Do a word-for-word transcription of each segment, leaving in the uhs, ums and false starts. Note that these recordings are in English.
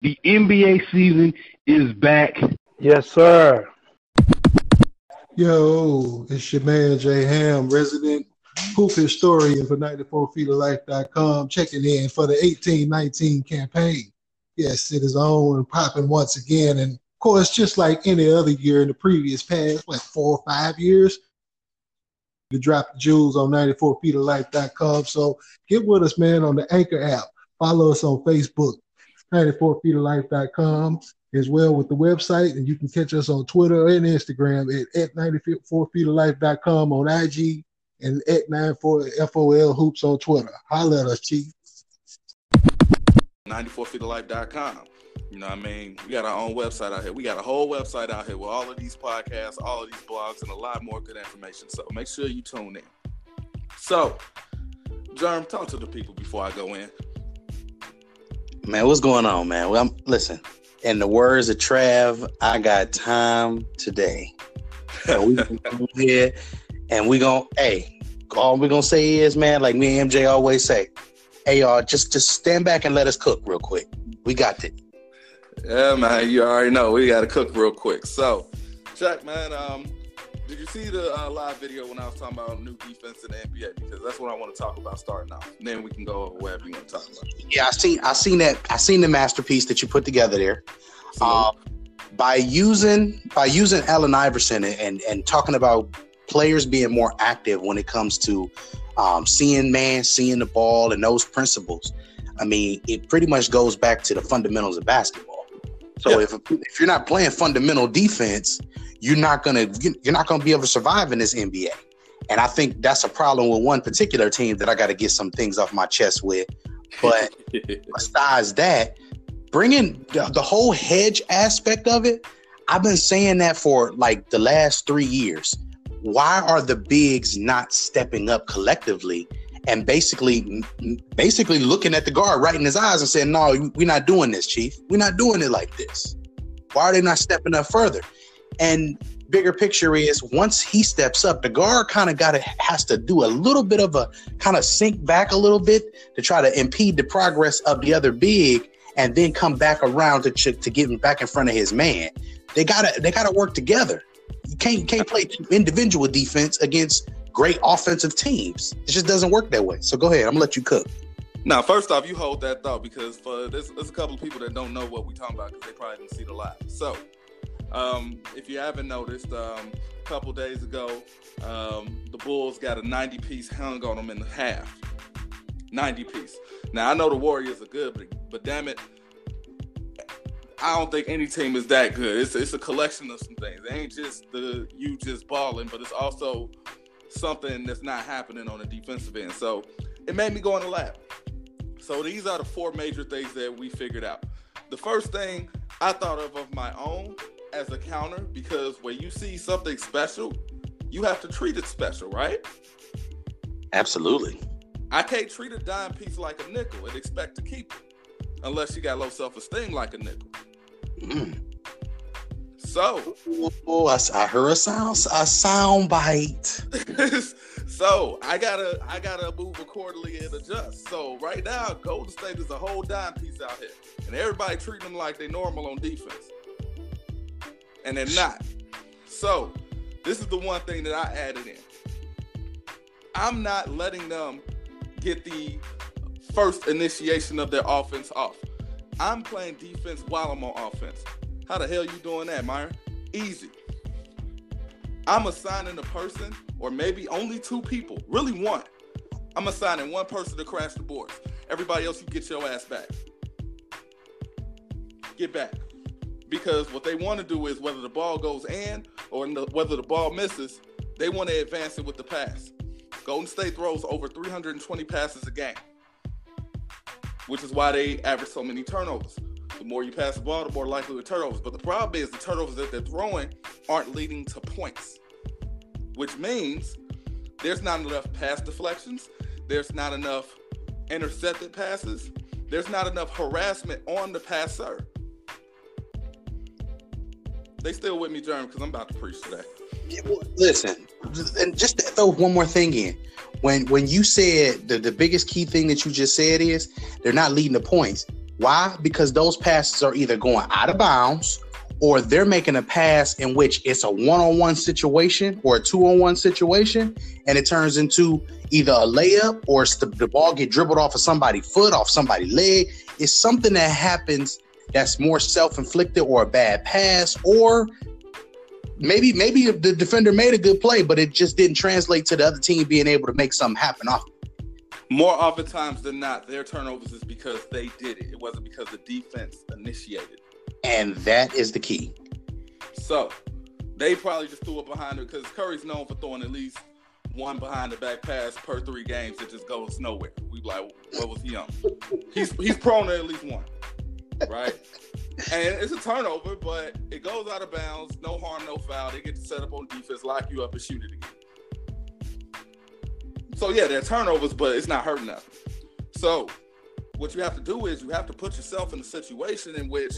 The N B A season is back. Yes, sir. Yo, it's your man, Jay Ham, resident hoop historian for ninety-four feet of life dot com, checking in for the eighteen nineteen campaign. Yes, it is on and popping once again. And, of course, just like any other year in the previous past, what, four or five years, you drop the jewels on ninety-four feet of life dot com. So get with us, man, on the Anchor app. Follow us on Facebook. ninety-four feet of life dot com as well with the website, and you can catch us on Twitter and Instagram at, at ninety-four feet of life dot com on I G and at ninety-four F O L Hoops on Twitter. Holler at us, Chief. ninety-four feet of life dot com. You know what I mean? We got our own website out here. We got a whole website out here with all of these podcasts, all of these blogs, and a lot more good information. So make sure you tune in. So, Jerm, talk to the people before I go in. Man, what's going on, man? Well, I'm, listen, in the words of Trav, I got time today. So we can come here and we gonna, hey, all we gonna say is, man, like me and M J always say, hey, y'all, just, just stand back and let us cook real quick. We got it. Yeah, man, you already know. We got to cook real quick. So, Chuck, man, um, did you see the uh, live video when I was talking about new defense in the N B A? Because that's what I want to talk about starting off. And then we can go wherever you want to talk about. Yeah, I seen, I seen that. I seen the masterpiece that you put together there. Um, by using by using Allen Iverson and, and and talking about players being more active when it comes to um, seeing man, seeing the ball, and those principles. I mean, it pretty much goes back to the fundamentals of basketball. So yep. if if you're not playing fundamental defense, you're not gonna you're not gonna be able to survive in this N B A, and I think that's a problem with one particular team that I got to get some things off my chest with. But besides that, bringing the, the whole hedge aspect of it, I've been saying that for like the last three years. Why are the bigs not stepping up collectively and basically basically looking at the guard right in his eyes and saying, no, we're not doing this, Chief. We're not doing it like this. Why are they not stepping up further? And bigger picture is once he steps up, the guard kind of got to has to do a little bit of a kind of sink back a little bit to try to impede the progress of the other big and then come back around to to get him back in front of his man. They gotta they gotta work together. You can't you can't play individual defense against great offensive teams. It just doesn't work that way. So go ahead. I'm gonna let you cook. Now, first off, you hold that thought because for there's, there's a couple of people that don't know what we're talking about because they probably didn't see the live. So um, if you haven't noticed, um, a couple days ago, um, the Bulls got a ninety-piece hung on them in the half. ninety-piece. Now, I know the Warriors are good, but, but damn it, I don't think any team is that good. It's, it's a collection of some things. It ain't just the you just balling, but it's also something that's not happening on the defensive end. So it made me go in the lab. So these are the four major things that we figured out. The first thing I thought of of my own as a counter, because when you see something special, you have to treat it special, right? Absolutely. I can't treat a dime piece like a nickel and expect to keep it, unless you got low self-esteem like a nickel. Mm. So, oh, I, I heard a sound, a sound bite. So I gotta, I gotta move accordingly and adjust. So right now, Golden State is a whole dime piece out here, and everybody treating them like they're normal on defense, and they're not. So this is the one thing that I added in. I'm not letting them get the first initiation of their offense off. I'm playing defense while I'm on offense. How the hell you doing that, Myron? Easy. I'm assigning a person, or maybe only two people, really one. I'm assigning one person to crash the boards. Everybody else, you get your ass back. Get back. Because what they want to do is whether the ball goes in or whether the ball misses, they want to advance it with the pass. Golden State throws over three hundred twenty passes a game, which is why they average so many turnovers. The more you pass the ball, the more likely the turnovers. But the problem is the turnovers that they're throwing aren't leading to points, which means there's not enough pass deflections. There's not enough intercepted passes. There's not enough harassment on the passer. They still with me, Jerm, because I'm about to preach today. Yeah, well, listen, and just to throw one more thing in. When when you said the, the biggest key thing that you just said is they're not leading to points, Why? Because those passes are either going out of bounds or they're making a pass in which it's a one-on-one situation or a two-on-one situation, and it turns into either a layup or the, the ball get dribbled off of somebody's foot, off somebody's leg. It's something that happens that's more self-inflicted or a bad pass, or maybe maybe the defender made a good play, but it just didn't translate to the other team being able to make something happen off. More oftentimes than not, their turnovers is because they did it. It wasn't because the defense initiated. And that is the key. So, they probably just threw it behind her because Curry's known for throwing at least one behind the back pass per three games that just goes nowhere. We like, what was he on? he's, he's prone to at least one, right? And it's a turnover, but it goes out of bounds. No harm, no foul. They get to set up on defense, lock you up, and shoot it again. So, yeah, they're turnovers, but it's not hurting nothing. So, what you have to do is you have to put yourself in a situation in which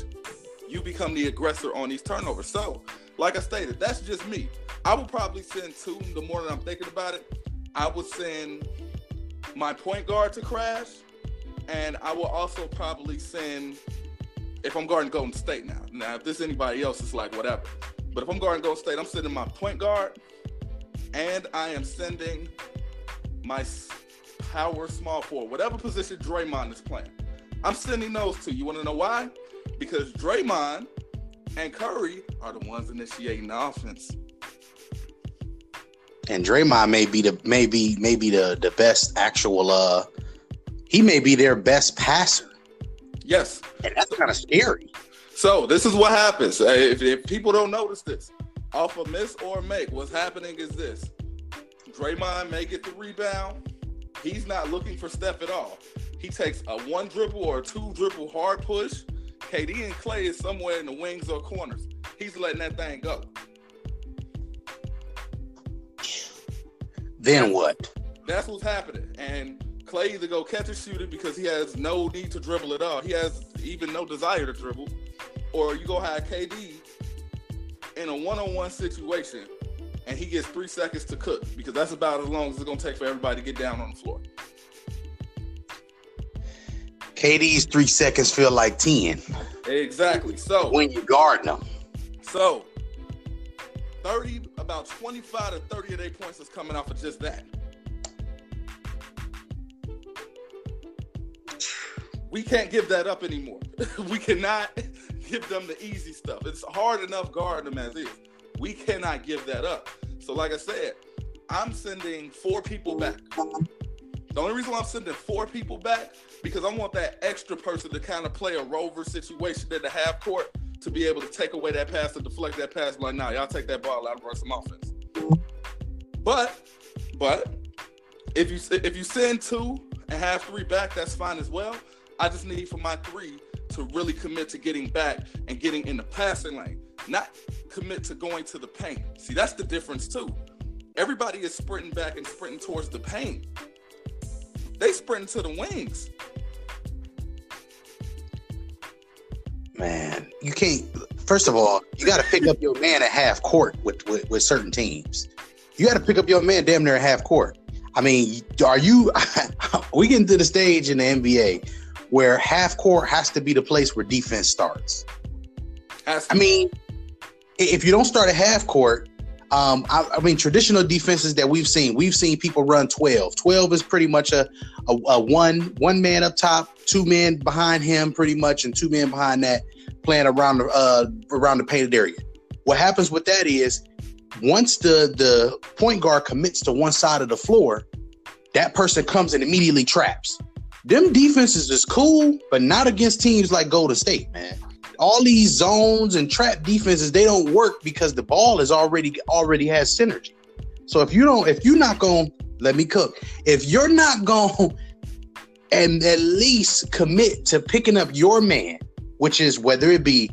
you become the aggressor on these turnovers. So, like I stated, that's just me. I would probably send two, the more that I'm thinking about it, I would send my point guard to crash, and I will also probably send, if I'm guarding Golden State now, now if there's anybody else, it's like whatever. But if I'm guarding Golden State, I'm sending my point guard, and I am sending my power small forward, whatever position Draymond is playing. I'm sending those two. You want to know why? Because Draymond and Curry are the ones initiating the offense. And Draymond may be the maybe maybe the, the best actual uh he may be their best passer. Yes. And that's kind of scary. So this is what happens. If, if people don't notice this, off a miss or make, what's happening is this. Draymond may get the rebound. He's not looking for Steph at all. He takes a one dribble or a two dribble hard push. K D and Clay is somewhere in the wings or corners. He's letting that thing go. Then what? That's what's happening. And Clay either go catch or shoot it because he has no need to dribble at all. He has even no desire to dribble. Or you go have K D in a one-on-one situation and he gets three seconds to cook because that's about as long as it's going to take for everybody to get down on the floor. K D's three seconds feel like ten. Exactly. So when you guard them. So thirty, about twenty-five to thirty of their points is coming off of just that. We can't give that up anymore. We cannot give them the easy stuff. It's hard enough guarding them as is. We cannot give that up. So like I said, I'm sending four people back. The only reason why I'm sending four people back because I want that extra person to kind of play a rover situation in the half court to be able to take away that pass and deflect that pass. Like, nah, y'all take that ball out and run some offense. But, but if you if you send two and have three back, that's fine as well. I just need for my three to really commit to getting back and getting in the passing lane, not commit to going to the paint. See, that's the difference too. Everybody is sprinting back and sprinting towards the paint. They sprinting to the wings. Man, you can't. First of all, you got to pick up your man at half court with, with, with certain teams. You got to pick up your man damn near at half court. I mean, are you? We getting to the stage in the N B A where half court has to be the place where defense starts. I mean, if you don't start at half court. Um, I, I mean, traditional defenses that we've seen, we've seen people run twelve. twelve is pretty much a, a, a one one man up top, two men behind him pretty much, and two men behind that playing around the, uh, around the painted area. What happens with that is once the, the point guard commits to one side of the floor, that person comes and immediately traps. Them defenses is cool, but not against teams like Golden State, man. All these zones and trap defenses, they don't work because the ball is already already has synergy. So if you don't, if you're not gonna let me cook, if you're not gonna and at least commit to picking up your man, which is whether it be,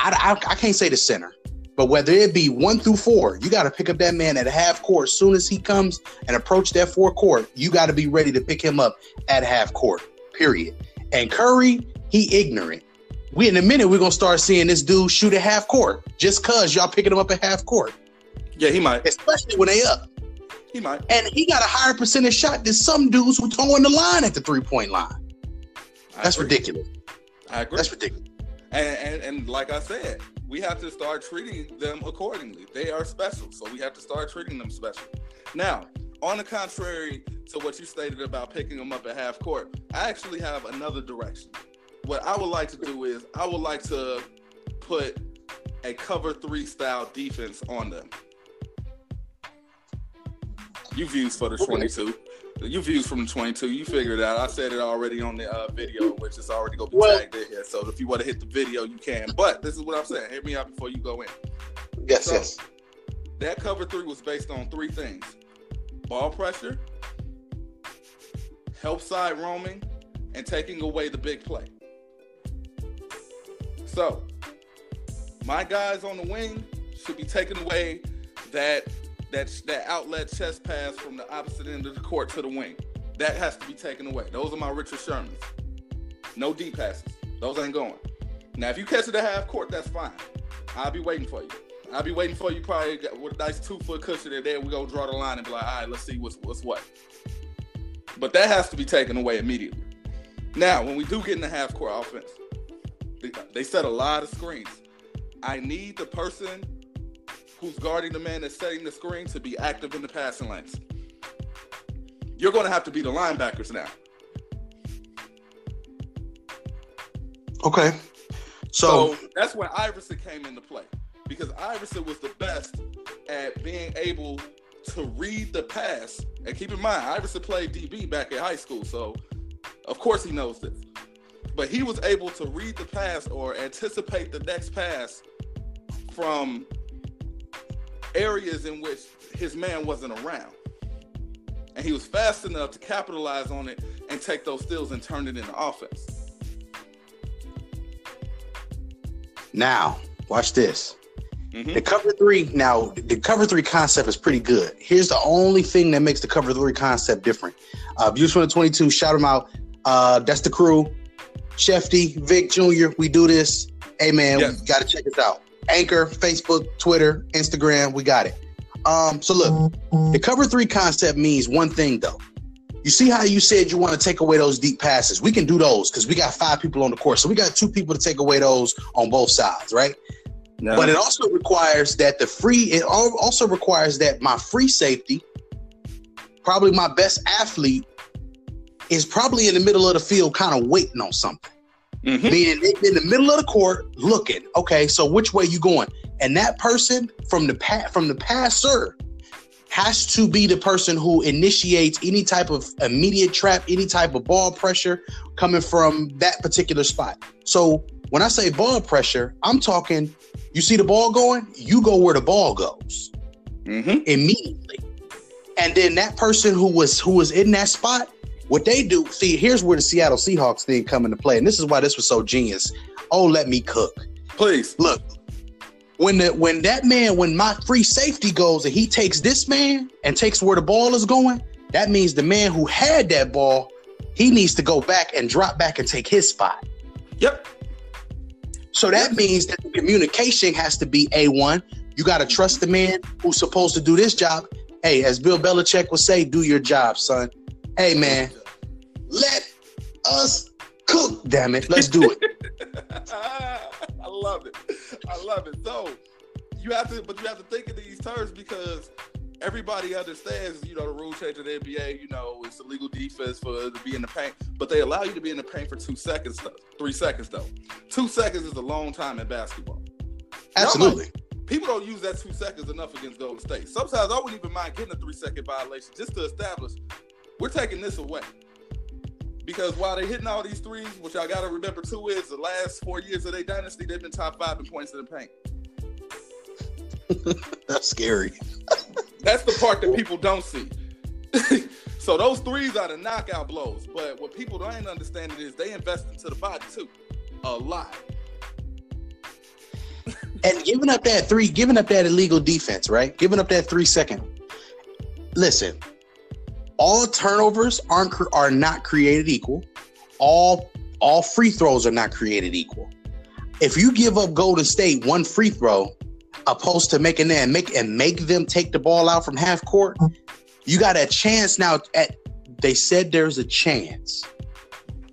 I, I, I can't say the center, but whether it be one through four, you got to pick up that man at half court. As soon as he comes and approach that four court, you got to be ready to pick him up at half court. Period. And Curry, he ignorant. We in a minute we're gonna start seeing this dude shoot at half court just cause y'all picking him up at half court. Yeah, he might. Especially when they up. He might. And he got a higher percentage shot than some dudes who throw on the line at the three point line. I That's agree. Ridiculous. I agree. That's ridiculous. And, and, and like I said, we have to start treating them accordingly. They are special, so we have to start treating them special. Now, on the contrary to what you stated about picking them up at half court, I actually have another direction. What I would like to do is I would like to put a cover three style defense on them. You views for the twenty-two. You views from the twenty-two. You figured it out. I said it already on the uh, video, which is already going to be well, tagged in here. So if you want to hit the video, you can. But this is what I'm saying. Hear me out before you go in. Yes, so, yes. That cover three was based on three things. Ball pressure, help side roaming, and taking away the big play. So my guys on the wing should be taking away that that that outlet chest pass from the opposite end of the court to the wing. That has to be taken away. Those are my Richard Shermans. No deep passes. Those ain't going. Now, if you catch it at half court, that's fine. I'll be waiting for you. I'll be waiting for you probably with a nice two-foot cushion, and then we go draw the line and be like, all right, let's see what's, what's what. But that has to be taken away immediately. Now, when we do get in the half-court offense, they, they set a lot of screens. I need the person who's guarding the man that's setting the screen to be active in the passing lanes. You're going to have to be the linebackers now. Okay. So, so that's when Iverson came into play. Because Iverson was the best at being able to read the pass. And keep in mind, Iverson played D B back in high school, so of course he knows this. But he was able to read the pass or anticipate the next pass from areas in which his man wasn't around. And he was fast enough to capitalize on it and take those steals and turn it into offense. Now, watch this. Mm-hmm. The cover three, now the cover three concept is pretty good. Here's the only thing that makes the cover three concept different. Uh, Views from the twenty-two, shout them out. Uh, that's the crew. Shefty, Vic Junior, we do this. Hey man, yes. You gotta check us out. Anchor, Facebook, Twitter, Instagram, we got it. Um, so look, the cover three concept means one thing though. You see how you said you want to take away those deep passes? We can do those because we got five people on the court. So we got two people to take away those on both sides, right? No. But it also requires that the free, it also requires that my free safety, probably my best athlete, is probably in the middle of the field kind of waiting on something. Mm-hmm. Being in the middle of the court looking, okay, so which way you going? And that person from the pa- from the passer has to be the person who initiates any type of immediate trap, any type of ball pressure coming from that particular spot. So when I say ball pressure, I'm talking, you see the ball going, you go where the ball goes mm-hmm. immediately. And then that person who was who was in that spot, what they do, see, here's where the Seattle Seahawks thing come into play. And this is why this was so genius. Oh, let me cook. Please. Look. When the when that man, when my free safety goes and he takes this man and takes where the ball is going, that means the man who had that ball, he needs to go back and drop back and take his spot. Yep. So that yep. means that the communication has to be A one. You got to trust the man who's supposed to do this job. Hey, as Bill Belichick would say, do your job, son. Hey, man, let us cook, damn it. Let's do it. I love it. I love it. So you have to, but you have to think in these terms because everybody understands, you know, the rule change of the N B A. You know, it's a legal defense for to be in the paint, but they allow you to be in the paint for two seconds, though. Three seconds, though. Two seconds is a long time in basketball. Absolutely. Nobody, people don't use that two seconds enough against Golden State. Sometimes I wouldn't even mind getting a three-second violation just to establish we're taking this away. Because while they're hitting all these threes, which I got to remember too is the last four years of their dynasty, they've been top five in points in the paint. That's scary. That's the part that people don't see. So those threes are the knockout blows. But what people don't understand is they invest into the body too. A lot. And giving up that three, giving up that illegal defense, right? Giving up that three second. Listen. All turnovers aren't are not created equal. All all free throws are not created equal. If you give up Golden State one free throw, opposed to making that and make and make them take the ball out from half court, you got a chance now. At they said there's a chance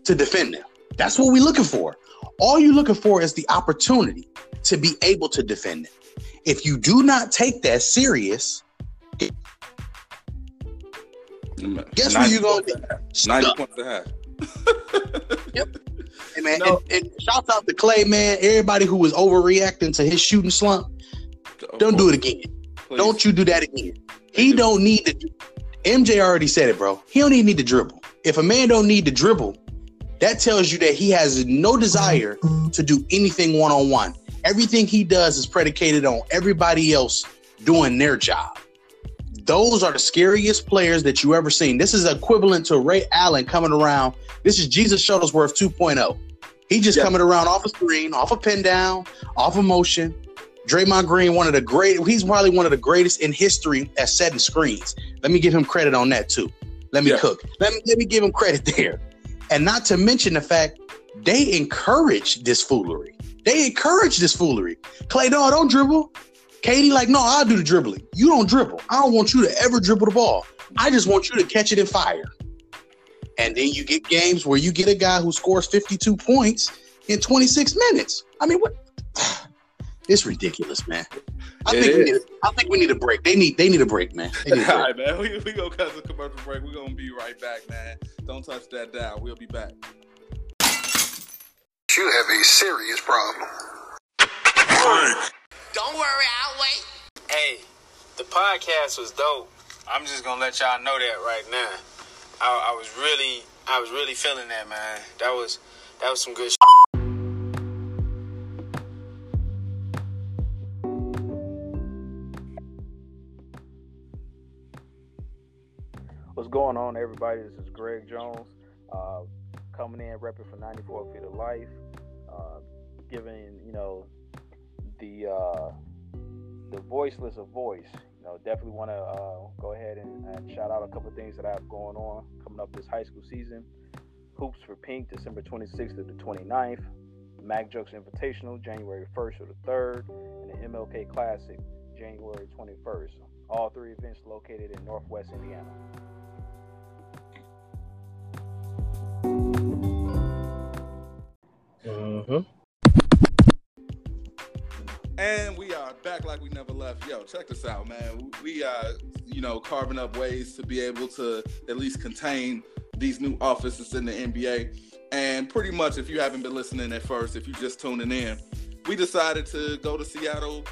to defend them. That's what we're looking for. All you're looking for is the opportunity to be able to defend them. If you do not take that serious, guess what you're going to do? ninety points to half. Yep. Hey, man. No. And, and shout out to Clay, man. Everybody who was overreacting to his shooting slump, don't do it again. Please. Don't you do that again. He don't need to. M J already said it, bro. He don't even need to dribble. If a man don't need to dribble, that tells you that he has no desire to do anything one-on-one. Everything he does is predicated on everybody else doing their job. Those are the scariest players that you ever seen. This is equivalent to Ray Allen coming around. This is Jesus Shuttlesworth two point oh. He just yep. coming around off a screen, off a pin down, off a motion. Draymond Green, one of the great, he's probably one of the greatest in history at setting screens. Let me give him credit on that too. Let me yeah. cook. Let me, let me give him credit there. And not to mention the fact they encourage this foolery. They encourage this foolery. Clay, no, don't dribble. Katie, like, no, I'll do the dribbling. You don't dribble. I don't want you to ever dribble the ball. I just want you to catch it and fire. And then you get games where you get a guy who scores fifty-two points in twenty-six minutes. I mean, what? It's ridiculous, man. I it think we need. A, I think we need a break. They need. They need a break, man. All right, man. We we gonna cut the commercial break. We're gonna be right back, man. Don't touch that dial. We'll be back. You have a serious problem. Don't worry, I'll wait. Hey, the podcast was dope. I'm just gonna let y'all know that right now. I, I was really, I was really feeling that, man. That was, that was some good shit. What's going on, everybody? This is Greg Jones, uh, coming in repping for ninety-four feet of life, uh, giving, you know, the uh, the voiceless a voice. You know, definitely want to uh, go ahead and, and shout out a couple of things that I have going on coming up this high school season. Hoops for Pink, December twenty-sixth to the twenty-ninth. Mac Jokes Invitational, January first to the third, and the M L K Classic, January twenty-first. All three events located in Northwest Indiana. Uh-huh. And we are back like we never left. Yo, check this out, man. We are, you know, carving up ways to be able to at least contain these new offices in the N B A. And pretty much, if you haven't been listening at first, if you're just tuning in, we decided to go the Seattle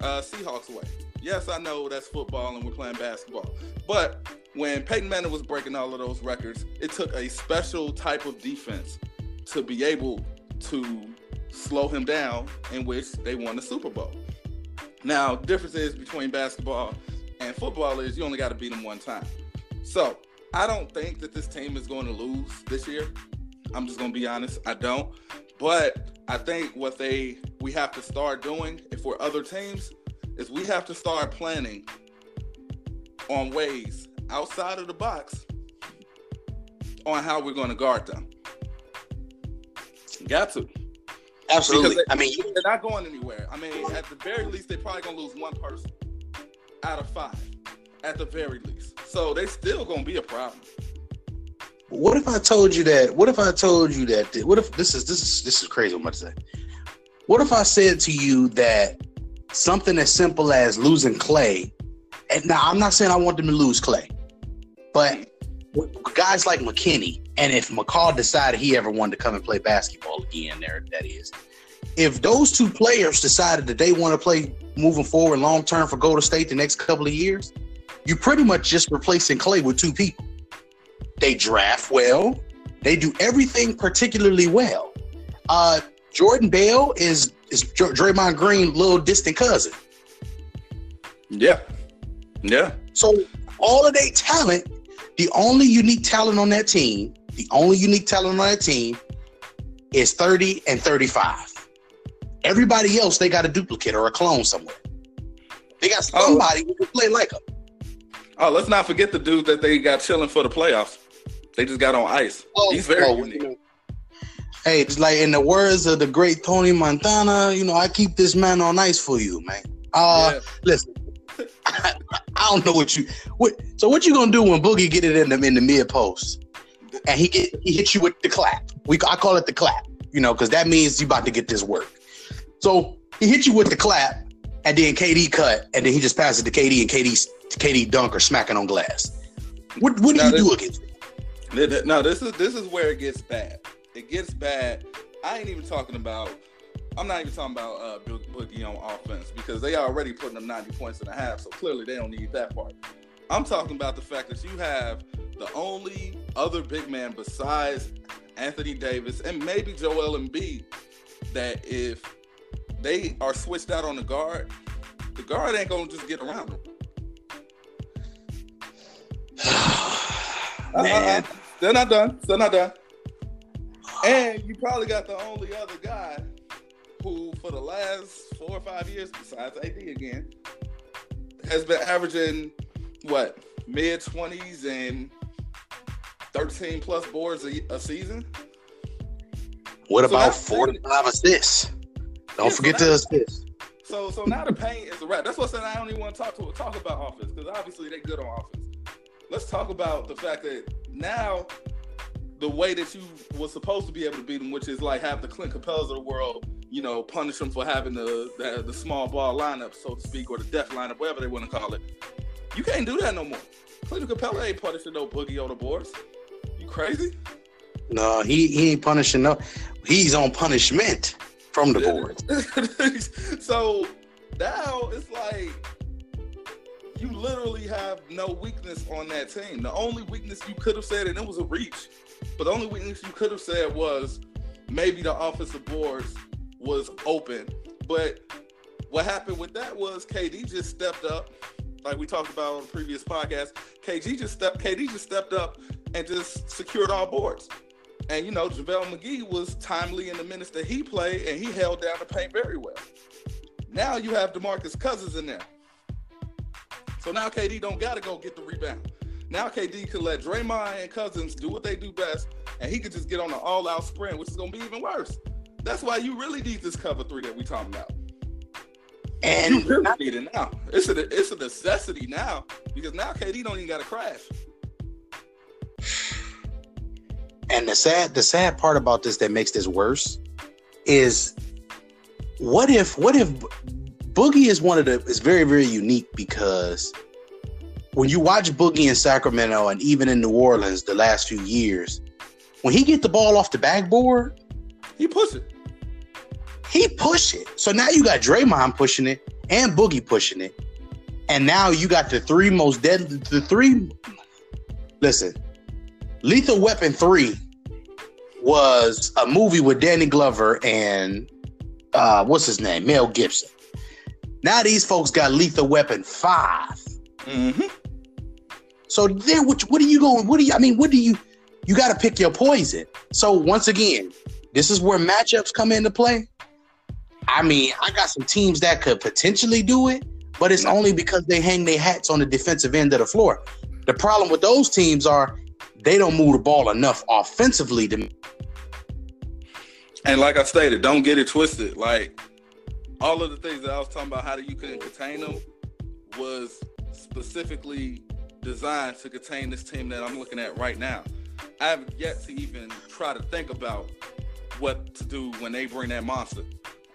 uh, Seahawks way. Yes, I know that's football and we're playing basketball. But when Peyton Manning was breaking all of those records, it took a special type of defense to be able to slow him down, in which they won the Super Bowl. Now, the difference is between basketball and football is you only got to beat them one time. So I don't think that this team is going to lose this year. I'm just going to be honest. I don't. But I think what they we have to start doing for other teams is we have to start planning on ways outside of the box on how we're going to guard them. Got to. Absolutely. They, I mean, they're not going anywhere. I mean, at the very least, they're probably going to lose one person out of five, at the very least. So they still going to be a problem. What if I told you that? What if I told you that? What if this is this is this is crazy? What I'm about to say. What if I said to you that something as simple as losing Clay? And now I'm not saying I want them to lose Clay, but guys like McKinney, and if McCaw decided he ever wanted to come and play basketball again, there that is. If those two players decided that they want to play moving forward long term for Golden State the next couple of years, you're pretty much just replacing Clay with two people. They draft well. They do everything particularly well. Uh, Jordan Bell is is Draymond Green's little distant cousin. Yeah. Yeah. So all of their talent, the only unique talent on that team, the only unique talent on that team is thirty and thirty-five. Everybody else, they got a duplicate or a clone somewhere. They got somebody oh. who can play like them. Oh, let's not forget the dude that they got chilling for the playoffs. They just got on ice. Oh, He's very oh, unique. You know, hey, it's like in the words of the great Tony Montana, you know, I keep this man on ice for you, man. Uh, yeah. Listen. I, I don't know what you what, so what you gonna do when Boogie get it in the in the mid post and he get he hit you with the clap? We I call it the clap. you know, because that means you about to get this work. So he hit you with the clap, and then K D cut, and then he just passes to K D, and K D's K D dunk or smacking on glass. What what do now you this, do against it? No, this is this is where it gets bad. It gets bad. I ain't even talking about. I'm not even talking about uh, Bill Boogie on offense, because they already putting them ninety points and a half, so clearly they don't need that part. I'm talking about the fact that you have the only other big man besides Anthony Davis and maybe Joel Embiid that if they are switched out on the guard, the guard ain't going to just get around them. Man. Uh-uh. They're not done. They're not done. And you probably got the only other guy who, for the last four or five years, besides A D again, has been averaging, what, mid-twenties and thirteen-plus boards a, a season? What so about forty-five assists? Don't yeah, forget so now, to assist. So so now the paint is a wrap. That's what I said I don't even want to talk to talk about offense, because obviously they're good on offense. Let's talk about the fact that now the way that you were supposed to be able to beat them, which is like have the Clint Capellas of the world, you know, punish them for having the, the the small ball lineup, so to speak, or the death lineup, whatever they want to call it. You can't do that no more. Clint Capella ain't punishing no Boogie on the boards. You crazy? No, he, he ain't punishing no. He's on punishment from the boards. So now it's like you literally have no weakness on that team. The only weakness you could have said, and it was a reach, but the only weakness you could have said was maybe the offensive boards was open. But what happened with that was K D just stepped up, like we talked about on the previous podcast. K G just stepped, K D just stepped up and just secured all boards. And, you know, JaVale McGee was timely in the minutes that he played, and he held down the paint very well. Now you have DeMarcus Cousins in there. So now K D don't got to go get the rebound. Now K D can let Draymond and Cousins do what they do best, and he could just get on an all-out sprint, which is going to be even worse. That's why you really need this cover three that we talking about. And you really need it now. It's a, it's a necessity now, because now K D don't even got to crash. And the sad, the sad part about this that makes this worse is, what if, what if Boogie is one of the is very, very unique, because when you watch Boogie in Sacramento and even in New Orleans the last few years, when he get the ball off the backboard, he push it. He push it. So now you got Draymond pushing it and Boogie pushing it, and now you got the three most deadly, the three. Listen. Lethal Weapon three was a movie with Danny Glover and uh, what's his name? Mel Gibson. Now these folks got Lethal Weapon five. Mm-hmm. So then what, what are you going? What do you, I mean, what do you, you got to pick your poison. So once again, this is where matchups come into play. I mean, I got some teams that could potentially do it, but it's only because they hang their hats on the defensive end of the floor. The problem with those teams are, they don't move the ball enough offensively to. And like I stated, don't get it twisted. Like, all of the things that I was talking about, how you couldn't contain them, was specifically designed to contain this team that I'm looking at right now. I haven't yet to even try to think about what to do when they bring that monster.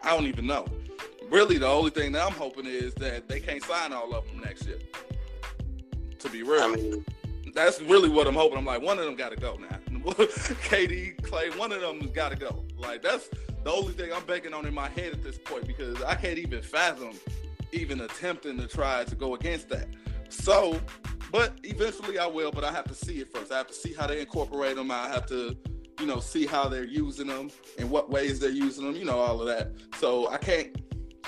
I don't even know. Really, the only thing that I'm hoping is that they can't sign all of them next year. To be real. I mean, that's really what I'm hoping. I'm like, one of them got to go now. K D, Clay, one of them has got to go. Like, that's the only thing I'm banking on in my head at this point, because I can't even fathom even attempting to try to go against that. So, but eventually I will, but I have to see it first. I have to see how they incorporate them. I have to, you know, see how they're using them and what ways they're using them, you know, all of that. So I can't.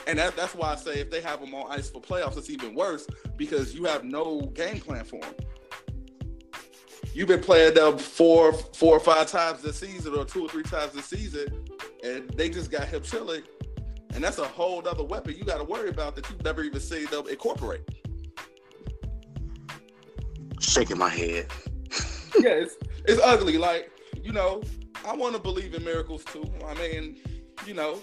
And that, that's why I say if they have them on ice for playoffs, it's even worse, because you have no game plan for them. You've been playing them four, four or five times this season, or two or three times this season, and they just got hip chilling, and that's a whole other weapon you got to worry about that you've never even seen them incorporate. Shaking my head. Yeah, it's it's ugly. Like, you know, I want to believe in miracles too. I mean, you know,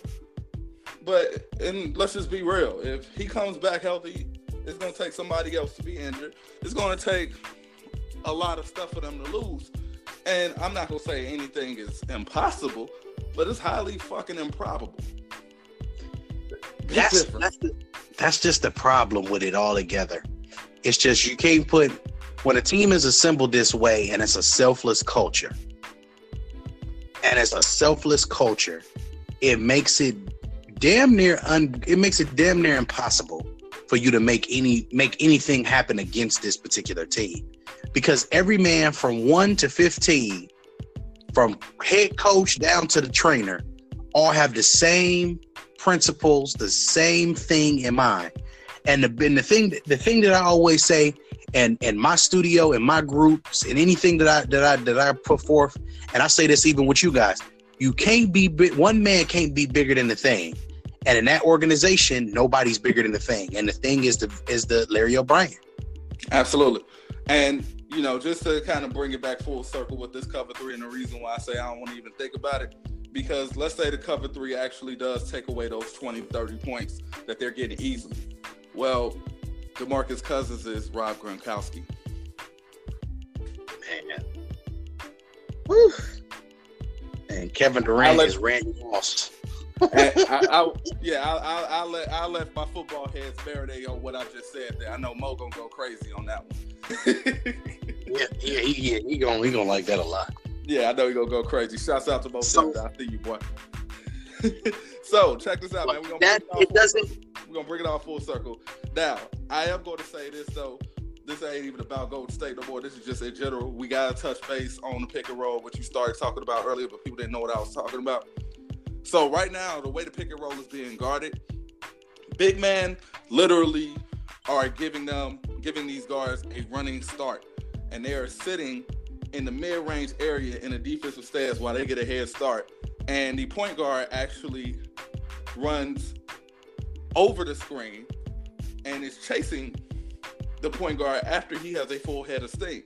but and let's just be real. If he comes back healthy, it's gonna take somebody else to be injured. It's gonna take a lot of stuff for them to lose. And I'm not going to say anything is impossible, but it's highly fucking improbable. It's that's different. that's the, that's just the problem with it all together. It's just you can't put when a team is assembled this way, and it's a selfless culture, and it's a selfless culture. It makes it damn near un, it makes it damn near impossible for you to make any make anything happen against this particular team, because every man from one to fifteen, from head coach down to the trainer, all have the same principles, the same thing in mind. And the and the thing the thing that I always say, and in my studio, in my groups, and anything that I that I that I put forth, and I say this even with you guys, you can't be one man can't be bigger than the thing. And in that organization, nobody's bigger than the thing. And the thing is the is the Larry O'Brien. Absolutely. And you know, just to kind of bring it back full circle with this cover three, and the reason why I say I don't want to even think about it, because let's say the cover three actually does take away those twenty, thirty points that they're getting easily. Well, DeMarcus Cousins is Rob Gronkowski. Man. Woo. And Kevin Durant let, is Randy Moss. I, I, yeah, I, I, I let I let my football heads marinate on what I just said there. I know Mo gonna go crazy on that one. yeah, yeah, he, yeah, he gonna he gonna like that a lot. Yeah, I know he gonna go crazy. Shouts out to Mo. So, I see you, boy. So check this out, man. We're gonna that, bring it, it doesn't. Circle. We're gonna bring it all full circle. Now, I am going to say this though. This ain't even about Golden State no more. This is just in general. We gotta touch base on the pick and roll, which you started talking about earlier, but people didn't know what I was talking about. So right now, the way the pick and roll is being guarded, big men literally are giving them, giving these guards a running start, and they are sitting in the mid-range area in the defensive stance while they get a head start. And the point guard actually runs over the screen and is chasing the point guard after he has a full head of steam,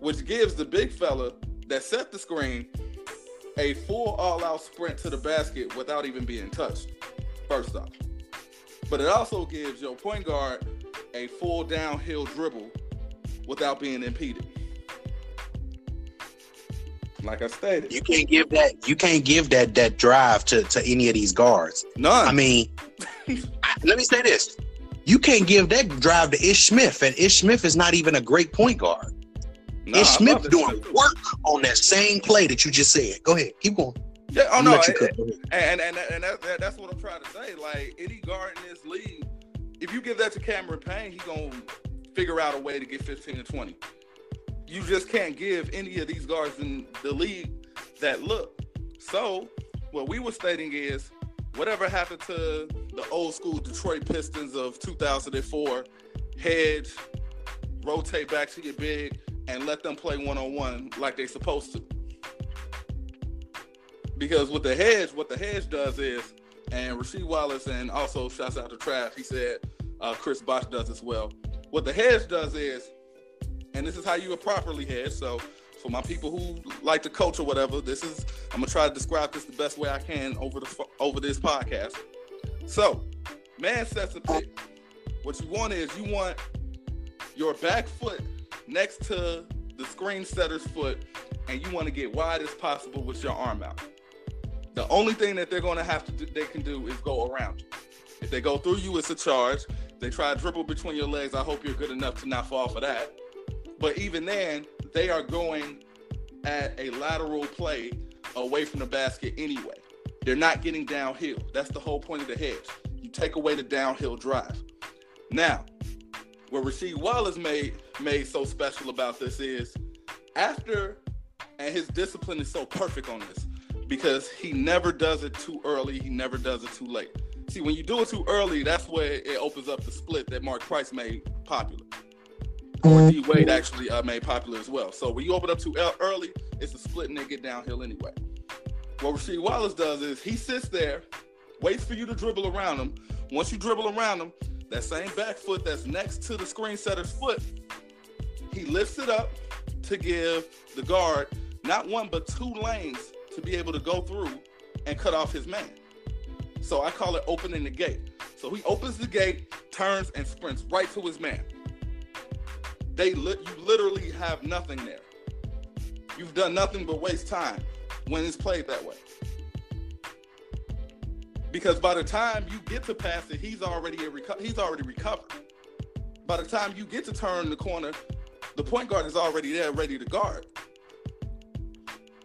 which gives the big fella that set the screen a full all-out sprint to the basket without even being touched, first off. But it also gives your point guard a full downhill dribble without being impeded. Like I stated, you can't give that. You can't give that that drive to, to any of these guards. None. I mean, I, let me say this: you can't give that drive to Ish Smith, and Ish Smith is not even a great point guard. Nah, Ish Smith doing work on that same play that you just said. Go ahead. Keep going. Yeah, oh, no. And, and, and, and that, that, that's what I'm trying to say. Like, any guard in this league, if you give that to Cameron Payne, he's going to figure out a way to get fifteen and twenty. You just can't give any of these guards in the league that look. So, what we were stating is, whatever happened to the old school Detroit Pistons of two thousand four, hedge, rotate back to your big, and let them play one-on-one like they're supposed to. Because with the hedge, what the hedge does is, and Rasheed Wallace, and also shouts out to Trav, he said, uh, Chris Bosh does as well. What the hedge does is, and this is how you would properly hedge, so for my people who like to coach or whatever, this is, I'm going to try to describe this the best way I can over the over this podcast. So, man sets a pick. What you want is, you want your back foot next to the screen setter's foot, and you want to get wide as possible with your arm out. The only thing that they're going to have to do, they can do, is go around you. If they go through you, it's a charge. They try to dribble between your legs. I hope you're good enough to not fall for that. But even then, they are going at a lateral play away from the basket anyway. They're not getting downhill. That's the whole point of the hedge. You take away the downhill drive. Now, what Rasheed Wallace made made so special about this is, after, and his discipline is so perfect on this, because he never does it too early, he never does it too late. See, when you do it too early, that's where it opens up the split that Mark Price made popular, or D Wade actually uh, made popular as well. So when you open up too early, it's a split and they get downhill anyway. What Rasheed Wallace does is, he sits there, waits for you to dribble around him. Once you dribble around him, that same back foot that's next to the screen setter's foot, he lifts it up to give the guard not one but two lanes to be able to go through and cut off his man. So I call it opening the gate. So he opens the gate, turns, and sprints right to his man. They li- you literally have nothing there. You've done nothing but waste time when it's played that way. Because by the time you get to pass it, he's already a reco- he's already recovered. By the time you get to turn the corner, the point guard is already there, ready to guard.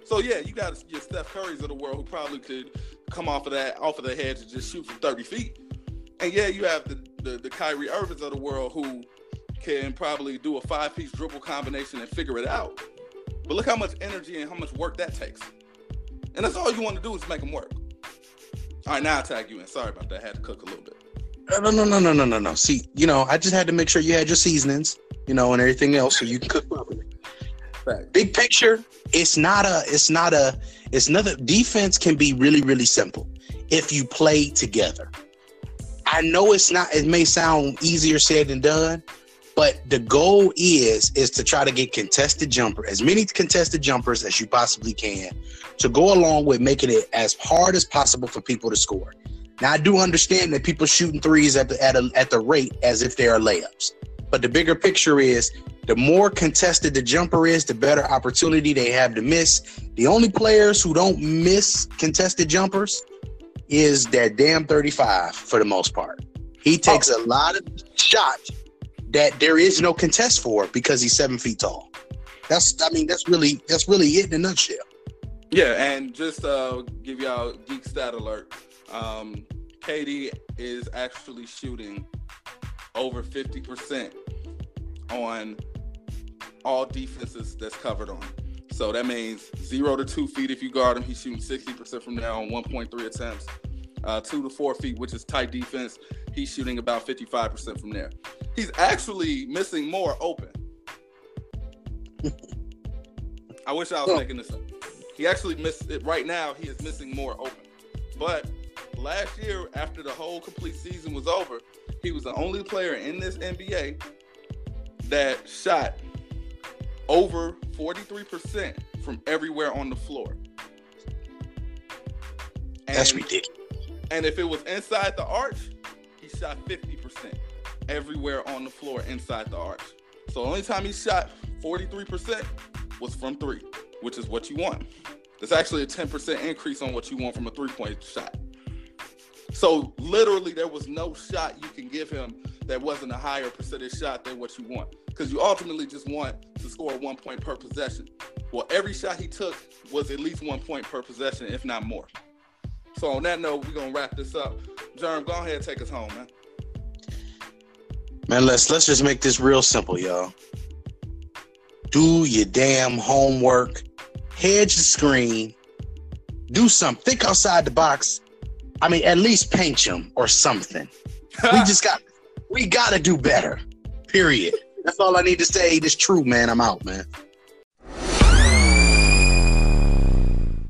So yeah, you got your Steph Currys of the world who probably could come off of that, off of the hedge and just shoot from thirty feet. And yeah, you have the the, the Kyrie Irvins of the world who can probably do a five-piece dribble combination and figure it out. But look how much energy and how much work that takes. And that's all you want to do is make them work. All right, now I tag you in. Sorry about that. I had to cook a little bit. No, no, no, no, no, no, no. See, you know, I just had to make sure you had your seasonings, you know, and everything else so you can cook properly. Right. Big picture, it's not a, it's not a, it's another defense can be really, really simple if you play together. I know it's not, it may sound easier said than done, but the goal is, is to try to get contested jumper, as many contested jumpers as you possibly can, to go along with making it as hard as possible for people to score. Now, I do understand that people shooting threes at the at, a, at the rate as if they are layups. But the bigger picture is, the more contested the jumper is, the better opportunity they have to miss. The only players who don't miss contested jumpers is that damn thirty-five for the most part. He takes oh. a lot of shots that there is no contest for because he's seven feet tall. That's I mean, that's really that's really it in a nutshell. Yeah, and just uh, give y'all geek stat alert. Um, K D is actually shooting over fifty percent on all defenses that's covered on. So that means zero to two feet if you guard him, he's shooting sixty percent from there on one point three attempts. Uh, two to four feet, which is tight defense, he's shooting about fifty-five percent from there. He's actually missing more open. I wish I was oh. making this up. He actually missed it right now. He is missing more open. But last year, after the whole complete season was over, he was the only player in this N B A that shot over forty-three percent from everywhere on the floor. And, That's ridiculous. And if it was inside the arch, he shot fifty percent everywhere on the floor inside the arch. So the only time he shot forty-three percent was from three, which is what you want. It's actually a ten percent increase on what you want from a three-point shot. So literally there was no shot you can give him that wasn't a higher percentage shot than what you want, because you ultimately just want to score one point per possession. Well, every shot he took was at least one point per possession, if not more. So on that note, we're going to wrap this up. Jerm, go ahead and take us home, man. Man, let's, let's just make this real simple, y'all. Do your damn homework. Hedge the screen. Do something. Think outside the box. I mean, at least paint them or something. We just got, we got to do better. Period. That's all I need to say. It's true, man. I'm out, man.